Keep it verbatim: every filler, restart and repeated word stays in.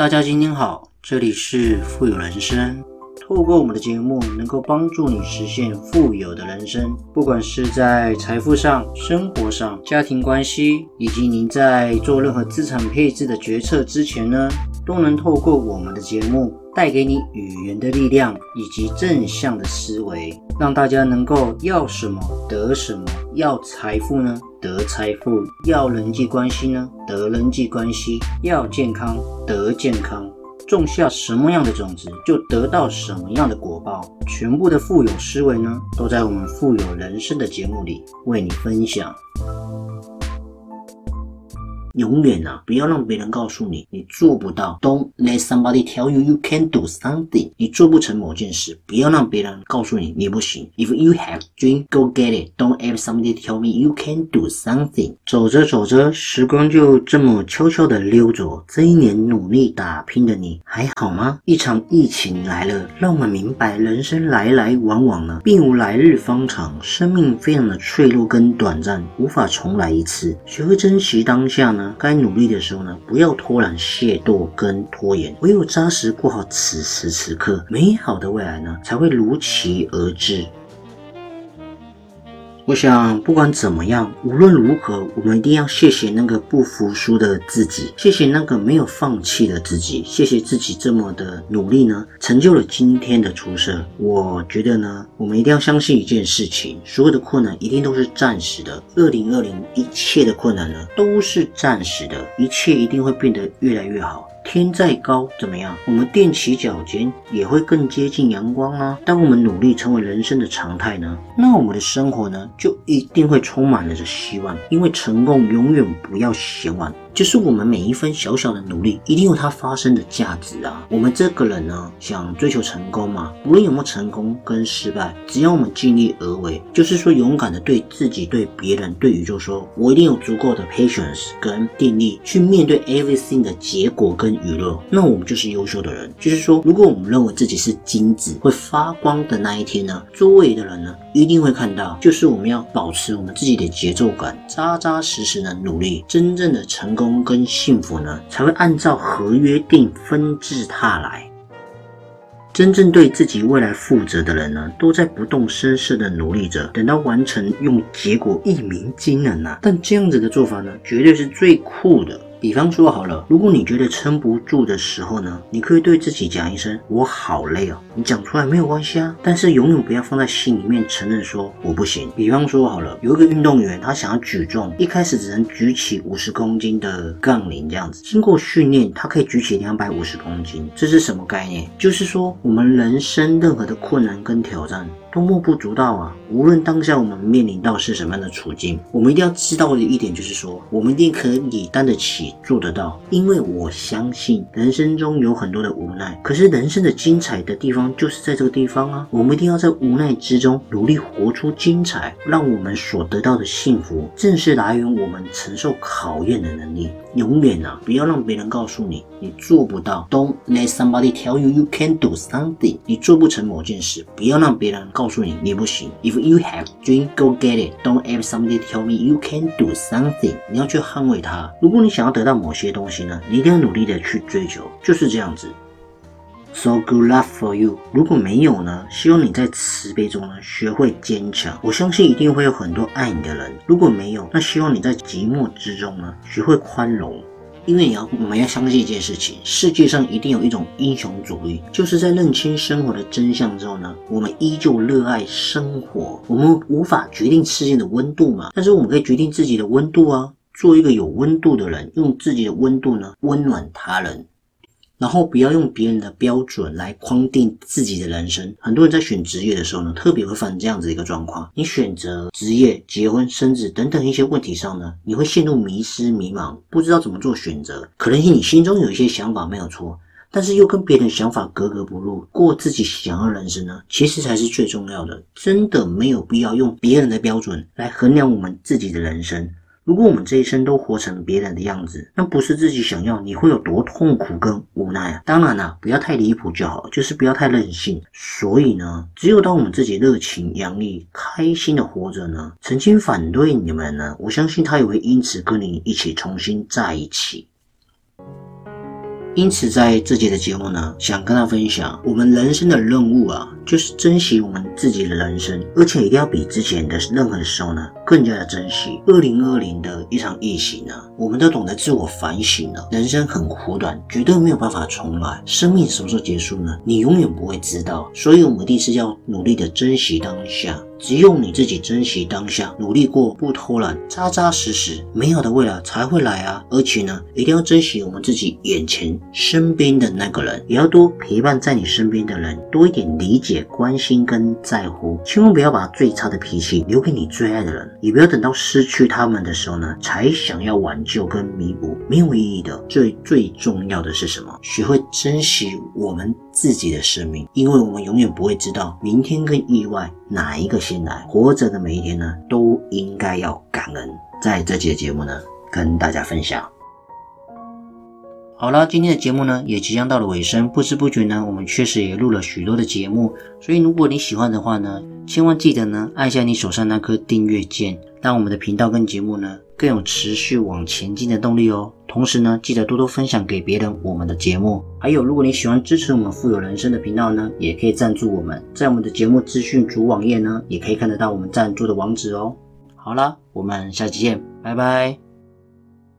大家今天好，这里是富有人生。透过我们的节目，能够帮助你实现富有的人生，不管是在财富上、生活上、家庭关系，以及您在做任何资产配置的决策之前呢，都能透过我们的节目带给你语言的力量以及正向的思维，让大家能够要什么得什么，要财富呢得财富，要人际关系呢得人际关系，要健康得健康。种下什么样的种子，就得到什么样的果报。全部的富有思维呢，都在我们富有人生的节目里为你分享。永远啊，不要让别人告诉你你做不到。 Don't let somebody tell you you can't do something。 你做不成某件事，不要让别人告诉你你不行。 If you have dream, go get it. Don't let somebody tell me you can't do something。 走着走着，时光就这么悄悄地溜走。这一年努力打拼的你还好吗？一场疫情来了，让我们明白人生来来往往呢，并无来日方长。生命非常的脆弱跟短暂，无法重来一次。学会珍惜当下呢，该努力的时候呢，不要偷懒懈惰跟拖延。唯有扎实过好此时此刻，美好的未来呢才会如期而至。我想不管怎么样，无论如何，我们一定要谢谢那个不服输的自己，谢谢那个没有放弃的自己，谢谢自己这么的努力呢，成就了今天的出色。我觉得呢，我们一定要相信一件事情，所有的困难一定都是暂时的。二零二零一切的困难呢都是暂时的，一切一定会变得越来越好。天再高怎么样，我们踮起脚尖也会更接近阳光啊。当我们努力成为人生的常态呢，那我们的生活呢就一定会充满了着希望。因为成功永远不要嫌晚，就是我们每一分小小的努力一定有它发生的价值啊。我们这个人呢，想追求成功嘛，无论有没有成功跟失败，只要我们尽力而为，就是说勇敢的对自己、对别人、对宇宙说，我一定有足够的 patience 跟定力去面对 everything 的结果跟娱乐，那我们就是优秀的人。就是说，如果我们认为自己是金子会发光的那一天呢，周围的人呢一定会看到。就是我们要保持我们自己的节奏感，扎扎实实的努力，真正的成功成功跟幸福呢，才会按照合约定纷至沓来。真正对自己未来负责的人呢，都在不动声色的努力着，等到完成用结果一鸣惊人啊。但这样子的做法呢，绝对是最酷的。比方说好了，如果你觉得撑不住的时候呢，你可以对自己讲一声我好累哦，你讲出来没有关系啊，但是永远不要放在心里面承认说我不行。比方说好了，有一个运动员他想要举重，一开始只能举起五十公斤的杠铃这样子，经过训练他可以举起两百五十公斤。这是什么概念？就是说我们人生任何的困难跟挑战都莫不足道啊。无论当下我们面临到是什么样的处境，我们一定要知道的一点就是说，我们一定可以担得起做得到。因为我相信人生中有很多的无奈，可是人生的精彩的地方就是在这个地方啊。我们一定要在无奈之中努力活出精彩，让我们所得到的幸福正是来源我们承受考验的能力。永远啊，不要让别人告诉你你做不到。 Don't let somebody tell you you can't do something。 你做不成某件事，不要让别人告诉你你不行。 If you have dream, go get it. Don't let somebody tell me you can't do something。 你要去捍卫它。如果你想要得到某些东西呢，你一定要努力的去追求，就是这样子。So good luck for you。 如果没有呢，希望你在慈悲中呢学会坚强。我相信一定会有很多爱你的人。如果没有，那希望你在寂寞之中呢学会宽容。因为你要我们要相信一件事情，世界上一定有一种英雄主义，就是在认清生活的真相之后呢，我们依旧热爱生活。我们无法决定世界的温度嘛，但是我们可以决定自己的温度啊。做一个有温度的人，用自己的温度呢温暖他人，然后不要用别人的标准来框定自己的人生。很多人在选职业的时候呢，特别会犯这样子一个状况。你选择职业、结婚、生子等等一些问题上呢，你会陷入迷失、迷茫，不知道怎么做选择。可能你心中有一些想法没有错，但是又跟别人的想法格格不入。过自己想要人生呢，其实才是最重要的。真的没有必要用别人的标准来衡量我们自己的人生。如果我们这一生都活成别人的样子，那不是自己想要，你会有多痛苦跟无奈啊。当然啦、啊、不要太离谱就好，就是不要太任性。所以呢，只有当我们自己热情洋溢开心的活着呢，曾经反对你们呢，我相信他也会因此跟你一起重新在一起。因此在这集的节目呢，想跟他分享，我们人生的任务啊，就是珍惜我们自己的人生，而且一定要比之前的任何时候呢更加的珍惜。二零二零的一场疫情呢、啊，我们都懂得自我反省了。人生很苦短，绝对没有办法重来。生命什么时候结束呢？你永远不会知道。所以我们一定是要努力的珍惜当下。只有你自己珍惜当下，努力过，不偷懒，扎扎实实，美好的未来才会来啊！而且呢，一定要珍惜我们自己眼前身边的那个人，也要多陪伴在你身边的人，多一点理解、关心跟在乎。千万不要把最差的脾气留给你最爱的人，也不要等到失去他们的时候呢，才想要挽救跟弥补，没有意义的。最最重要的是什么？学会珍惜我们自己的生命，因为我们永远不会知道明天跟意外哪一个先来。活着的每一天呢，都应该要感恩。在这期的节目呢，跟大家分享。好啦，今天的节目呢也即将到了尾声，不知不觉呢我们确实也录了许多的节目，所以如果你喜欢的话呢，千万记得呢按下你手上那颗订阅键，让我们的频道跟节目呢更有持续往前进的动力哦。同时呢，记得多多分享给别人我们的节目。还有，如果你喜欢支持我们富有人生的频道呢，也可以赞助我们，在我们的节目资讯主网页呢，也可以看得到我们赞助的网址哦。好啦，我们下期见，拜拜。